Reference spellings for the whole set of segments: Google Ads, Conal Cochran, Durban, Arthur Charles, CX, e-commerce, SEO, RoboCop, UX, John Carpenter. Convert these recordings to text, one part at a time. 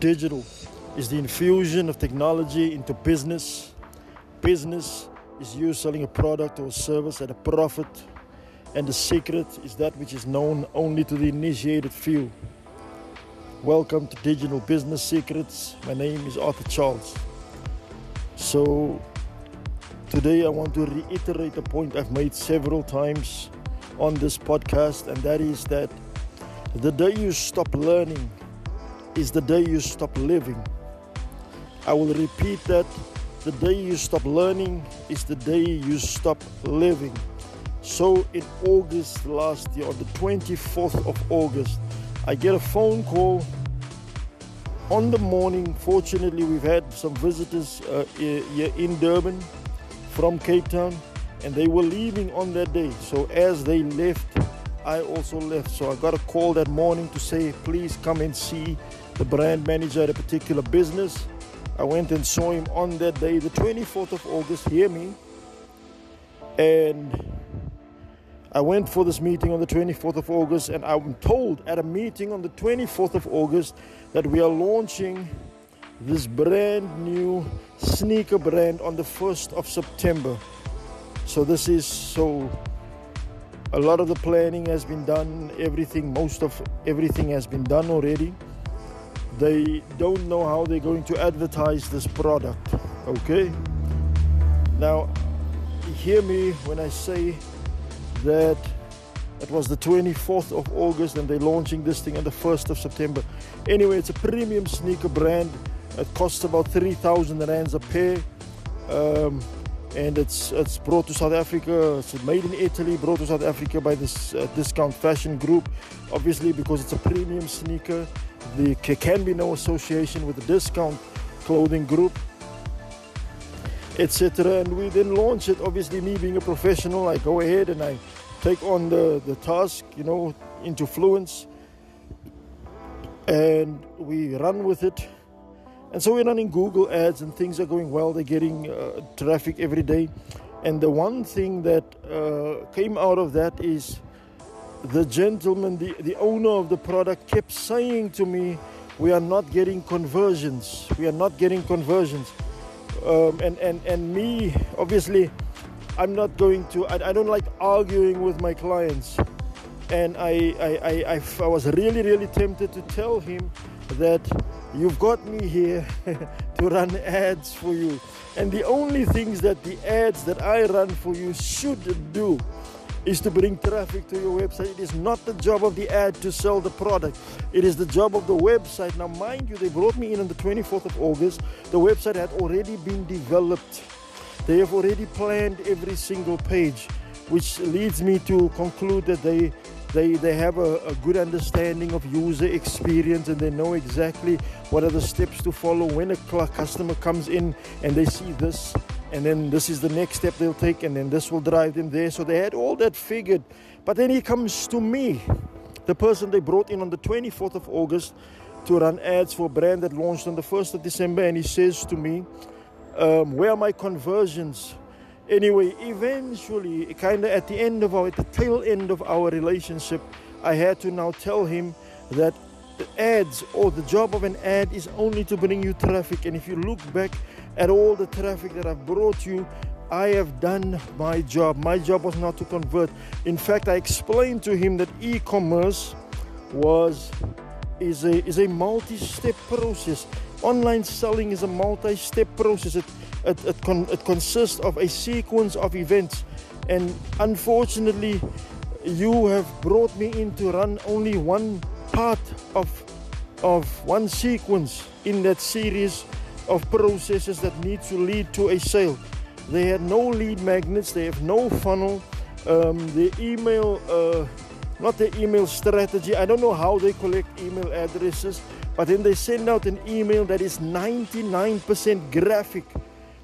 Digital is the infusion of technology into business. Business is you selling a product or service at a profit. And the secret is that which is known only to the initiated few. Welcome to Digital Business Secrets. My name is Arthur Charles. So today I want to reiterate a point I've made several times on this podcast, and that is that the day you stop learning is the day you stop living. I will repeat that. The day you stop learning is the day you stop living. So in August last year, on the 24th of August, I get a phone call on the morning. Fortunately, we've had some visitors here in Durban from Cape Town, and they were leaving on that day. So as they left, I also left. So I got a call that morning to say, please come and see the brand manager at a particular business. I went and saw him on that day, the 24th of August, hear me. And I went for this meeting on the 24th of August, and I'm told at a meeting on the 24th of August that we are launching this brand new sneaker brand on the 1st of September. A lot of the planning has been done, most of everything has been done already. They don't know how they're going to advertise this product, okay? Now, hear me when I say that it was the 24th of August and they're launching this thing on the 1st of September. Anyway, it's a premium sneaker brand. It costs about 3,000 rands a pair. And it's brought to South Africa. It's made in Italy, brought to South Africa by this discount fashion group. Obviously, because it's a premium sneaker, there can be no association with the discount clothing group, etc. And we then launch it. Obviously, me being a professional, I go ahead and I take on the task, into fluence. And we run with it. And so we're running Google Ads and things are going well. They're getting traffic every day. And the one thing that came out of that is the gentleman, the owner of the product, kept saying to me, we are not getting conversions. We are not getting conversions. And me, obviously, I'm not going to, I don't like arguing with my clients. And I was really, really tempted to tell him that you've got me here to run ads for you. And the only things that the ads that I run for you should do is to bring traffic to your website. It is not the job of the ad to sell the product. It is the job of the website. Now, mind you, they brought me in on the 24th of August. The website had already been developed. They have already planned every single page, which leads me to conclude that they have a good understanding of user experience, and they know exactly what are the steps to follow when a customer comes in and they see this, and then this is the next step they'll take, and then this will drive them there. So they had all that figured. But then he comes to me, the person they brought in on the 24th of August to run ads for a brand that launched on the 1st of December, and he says to me, where are my conversions? Anyway, eventually, kind of at the tail end of our relationship, I had to now tell him that the ads, or the job of an ad, is only to bring you traffic. And if you look back at all the traffic that I've brought you, I have done my job. My job was not to convert. In fact, I explained to him that e-commerce is a multi-step process. Online selling is a multi-step process. It consists of a sequence of events, and unfortunately, you have brought me in to run only one part of one sequence in that series of processes that need to lead to a sale. They had no lead magnets. They have no funnel. The email, not the email strategy. I don't know how they collect email addresses, but then they send out an email that is 99% graphic,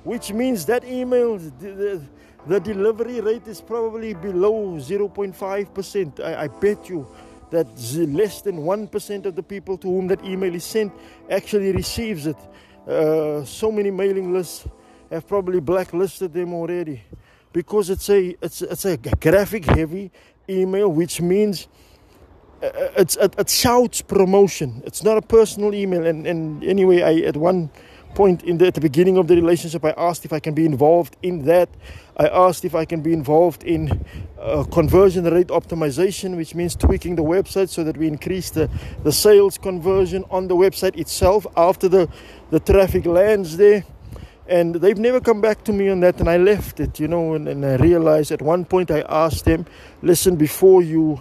which means that email, the delivery rate is probably below 0.5%. I bet you that less than 1% of the people to whom that email is sent actually receives it. So many mailing lists have probably blacklisted them already, because it's a graphic-heavy email, which means it shouts promotion. It's not a personal email. And anyway, at the beginning of the relationship, I asked if I can be involved in that. I asked if I can be involved in conversion rate optimization, which means tweaking the website so that we increase the sales conversion on the website itself after the traffic lands there. And they've never come back to me on that, and I left it, and I realized at one point I asked them, listen, before you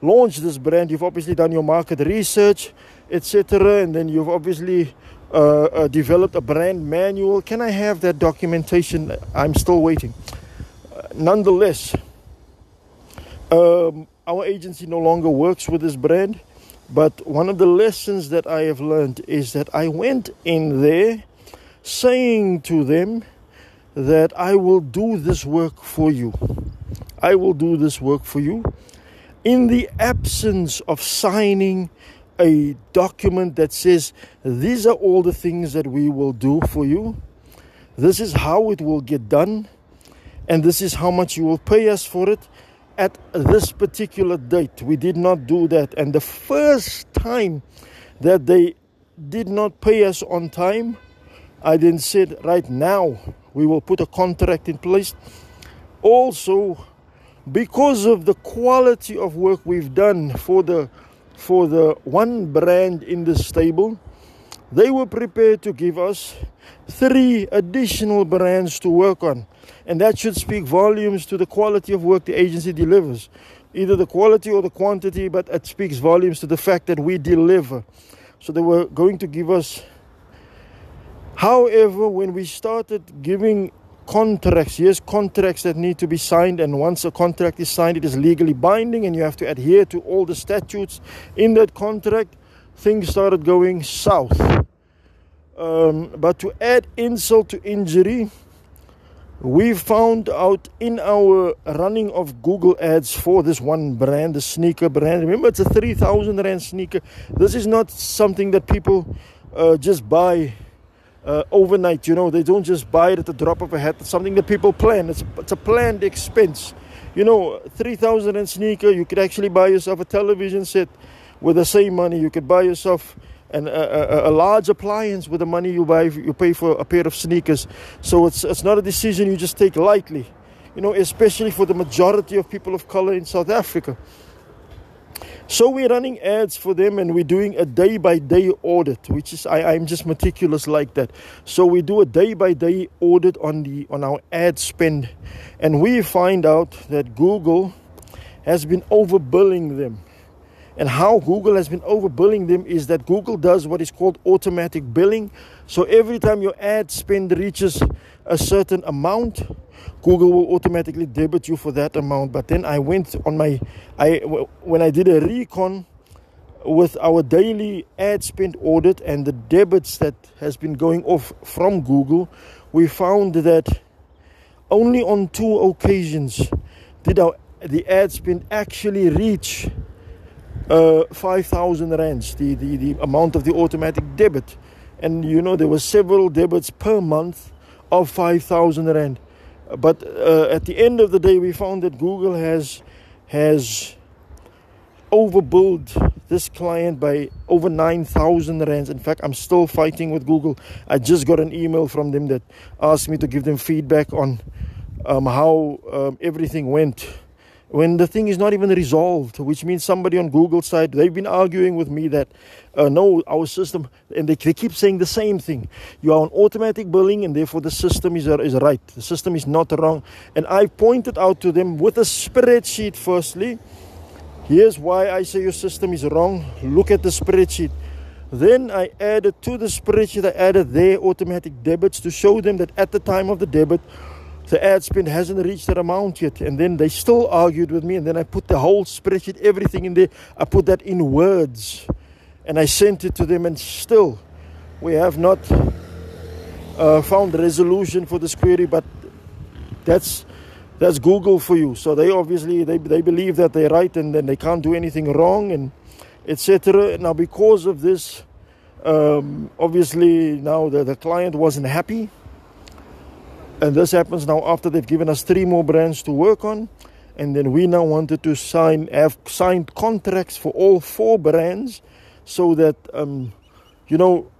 launch this brand, you've obviously done your market research, etc., and then you've obviously developed a brand manual. Can I have that documentation? I'm still waiting. Nonetheless, our agency no longer works with this brand, but one of the lessons that I have learned is that I went in there saying to them that I will do this work for you. I will do this work for you in the absence of signing a document that says, these are all the things that we will do for you. This is how it will get done. And this is how much you will pay us for it at this particular date. We did not do that. And the first time that they did not pay us on time, I then said, right now, we will put a contract in place. Also, because of the quality of work we've done for the one brand in the stable, they were prepared to give us 3 additional brands to work on. And that should speak volumes to the quality of work the agency delivers. Either the quality or the quantity, but it speaks volumes to the fact that we deliver. So they were going to give us... However, when we started giving contracts, yes, contracts that need to be signed, and once a contract is signed, it is legally binding, and you have to adhere to all the statutes in that contract, things started going south. But to add insult to injury, we found out in our running of Google Ads for this one brand, the sneaker brand. Remember, it's a 3,000 Rand sneaker. This is not something that people just buy overnight, they don't just buy it at the drop of a hat. It's something that people plan. It's a planned expense. 3,000 and sneaker, you could actually buy yourself a television set with the same money. You could buy yourself a large appliance with the money you pay for a pair of sneakers. So it's not a decision you just take lightly, especially for the majority of people of color in South Africa. So we're running ads for them, and we're doing a day-by-day audit, which is, I'm just meticulous like that. So we do a day-by-day audit on our ad spend, and we find out that Google has been overbilling them. And how Google has been overbilling them is that Google does what is called automatic billing. So every time your ad spend reaches a certain amount, Google will automatically debit you for that amount. But then I went on when I did a recon with our daily ad spend audit and the debits that has been going off from Google, we found that only on 2 occasions did the ad spend actually reach 5,000 rands, the amount of the automatic debit. And there were several debits per month of 5,000 rand. But at the end of the day, we found that Google has overbilled this client by over 9,000 rands. In fact, I'm still fighting with Google. I just got an email from them that asked me to give them feedback on how everything went, when the thing is not even resolved, which means somebody on Google's side, they've been arguing with me that, no, our system, and they keep saying the same thing. You are on automatic billing, and therefore the system is right. The system is not wrong. And I pointed out to them with a spreadsheet, firstly, here's why I say your system is wrong. Look at the spreadsheet. Then I added to the spreadsheet, I added their automatic debits to show them that at the time of the debit, the ad spend hasn't reached that amount yet. And then they still argued with me. And then I put the whole spreadsheet, everything in there. I put that in words. And I sent it to them. And still, we have not found resolution for this query. But that's Google for you. So they obviously, they believe that they're right. And then they can't do anything wrong, and etc. Now, because of this, obviously, now the client wasn't happy. And this happens now after they've given us 3 more brands to work on. And then we now wanted to have signed contracts for all four brands so that,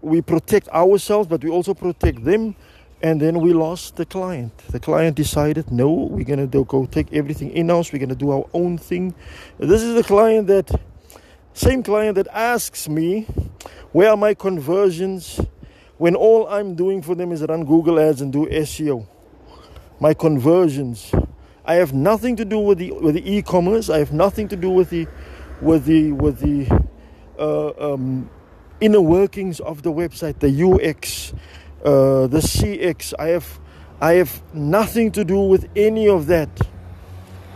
we protect ourselves, but we also protect them. And then we lost the client. The client decided, no, we're going to go take everything in-house. We're going to do our own thing. This is the client that asks me, where are my conversions when all I'm doing for them is run Google Ads and do SEO? My conversions. I have nothing to do with the e-commerce. I have nothing to do with the inner workings of the website, the UX, the CX. I have nothing to do with any of that.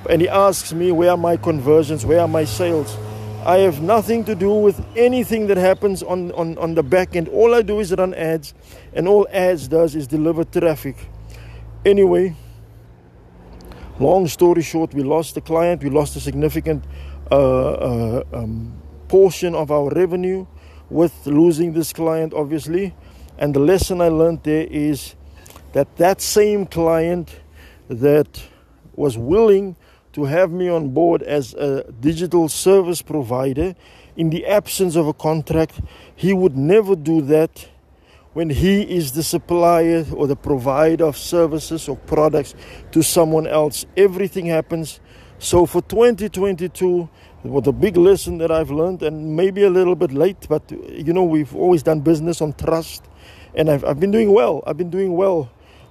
And he asks me, where are my conversions? Where are my sales? I have nothing to do with anything that happens on the back end. All I do is run ads, and all ads does is deliver traffic. Anyway, long story short, we lost the client. We lost a significant portion of our revenue with losing this client, obviously. And the lesson I learned there is that same client that was willing to have me on board as a digital service provider in the absence of a contract, he would never do that when he is the supplier or the provider of services or products to someone else. Everything happens. So for 2022, what a big lesson that I've learned, and maybe a little bit late, but we've always done business on trust, and I've been doing well.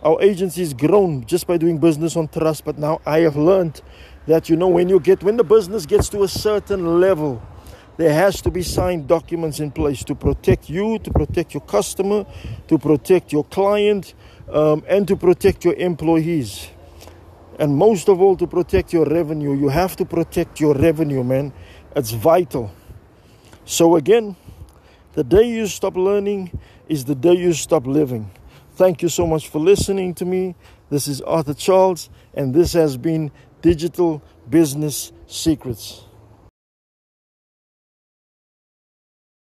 Our agency's grown just by doing business on trust, but now I have learned that when the business gets to a certain level, there has to be signed documents in place to protect you, to protect your customer, to protect your client, and to protect your employees. And most of all, to protect your revenue. You have to protect your revenue, man. It's vital. So again, the day you stop learning is the day you stop living. Thank you so much for listening to me. This is Arthur Charles, and this has been Digital Business Secrets.